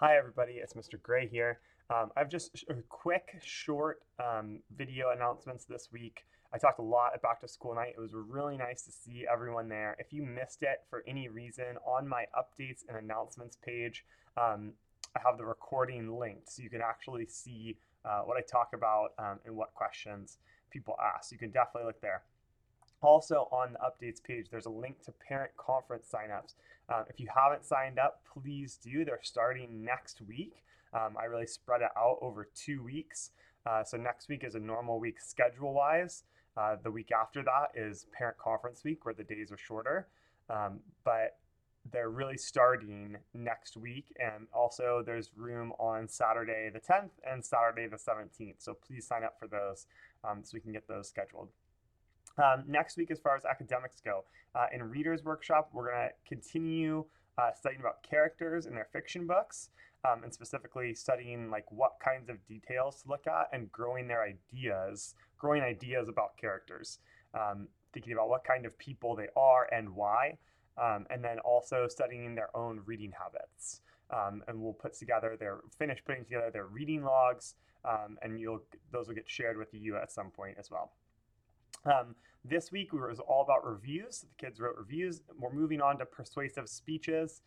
Hi everybody, it's Mr. Gray here. I have just a quick, short video announcements this week. I talked a lot at Back to School Night. It was really nice to see everyone there. If you missed it for any reason, on my updates and announcements page, I have the recording linked, so you can actually see what I talk about and what questions people ask. You can definitely look there. Also on the updates page, there's a link to parent conference signups. If you haven't signed up, please do. They're starting next week. I really spread it out over 2 weeks. So next week is a normal week schedule-wise. The week after that is parent conference week, where the days are shorter. But they're really starting next week. And also there's room on Saturday the 10th and Saturday the 17th. So please sign up for those so we can get those scheduled. Next week, as far as academics go, in Reader's Workshop, we're going to continue studying about characters in their fiction books, and specifically studying like what kinds of details to look at and growing ideas about characters, thinking about what kind of people they are and why, and then also studying their own reading habits. And we'll finish putting together their reading logs, and those will get shared with you at some point as well. This week it was all about reviews. The kids wrote reviews. We're moving on to persuasive speeches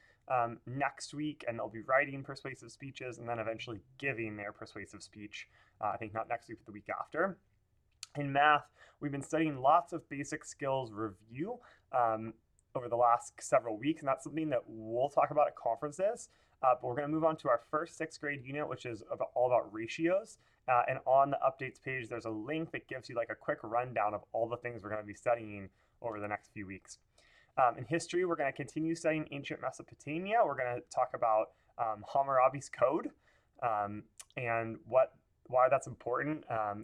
next week, and they'll be writing persuasive speeches and then eventually giving their persuasive speech. I think not next week, but the week after. In math, we've been studying lots of basic skills review over the last several weeks, and that's something that we'll talk about at conferences. But we're going to move on to our first sixth grade unit, which is all about ratios. And on the updates page, there's a link that gives you like a quick rundown of all the things we're going to be studying over the next few weeks. In history, we're going to continue studying ancient Mesopotamia. We're going to talk about Hammurabi's code and why that's important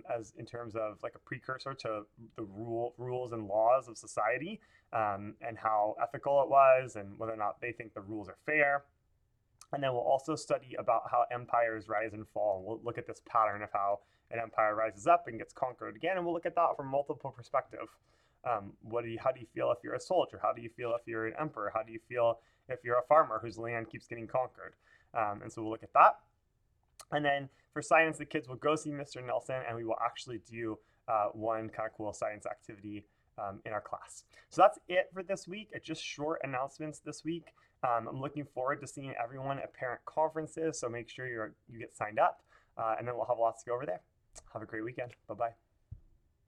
as in terms of like a precursor to the rules and laws of society, and how ethical it was and whether or not they think the rules are fair. And then we'll also study about how empires rise and fall. We'll look at this pattern of how an empire rises up and gets conquered again, and we'll look at that from multiple perspectives. How do you feel if you're a soldier? How do you feel if you're an emperor? How do you feel if you're a farmer whose land keeps getting conquered? And so we'll look at that. And then for science, the kids will go see Mr. Nelson, and we will actually do one kind of cool science activity in our class. So that's it for this week. It's just short announcements this week. I'm looking forward to seeing everyone at parent conferences, so make sure you get signed up, and then we'll have lots to go over there. Have a great weekend. Bye-bye.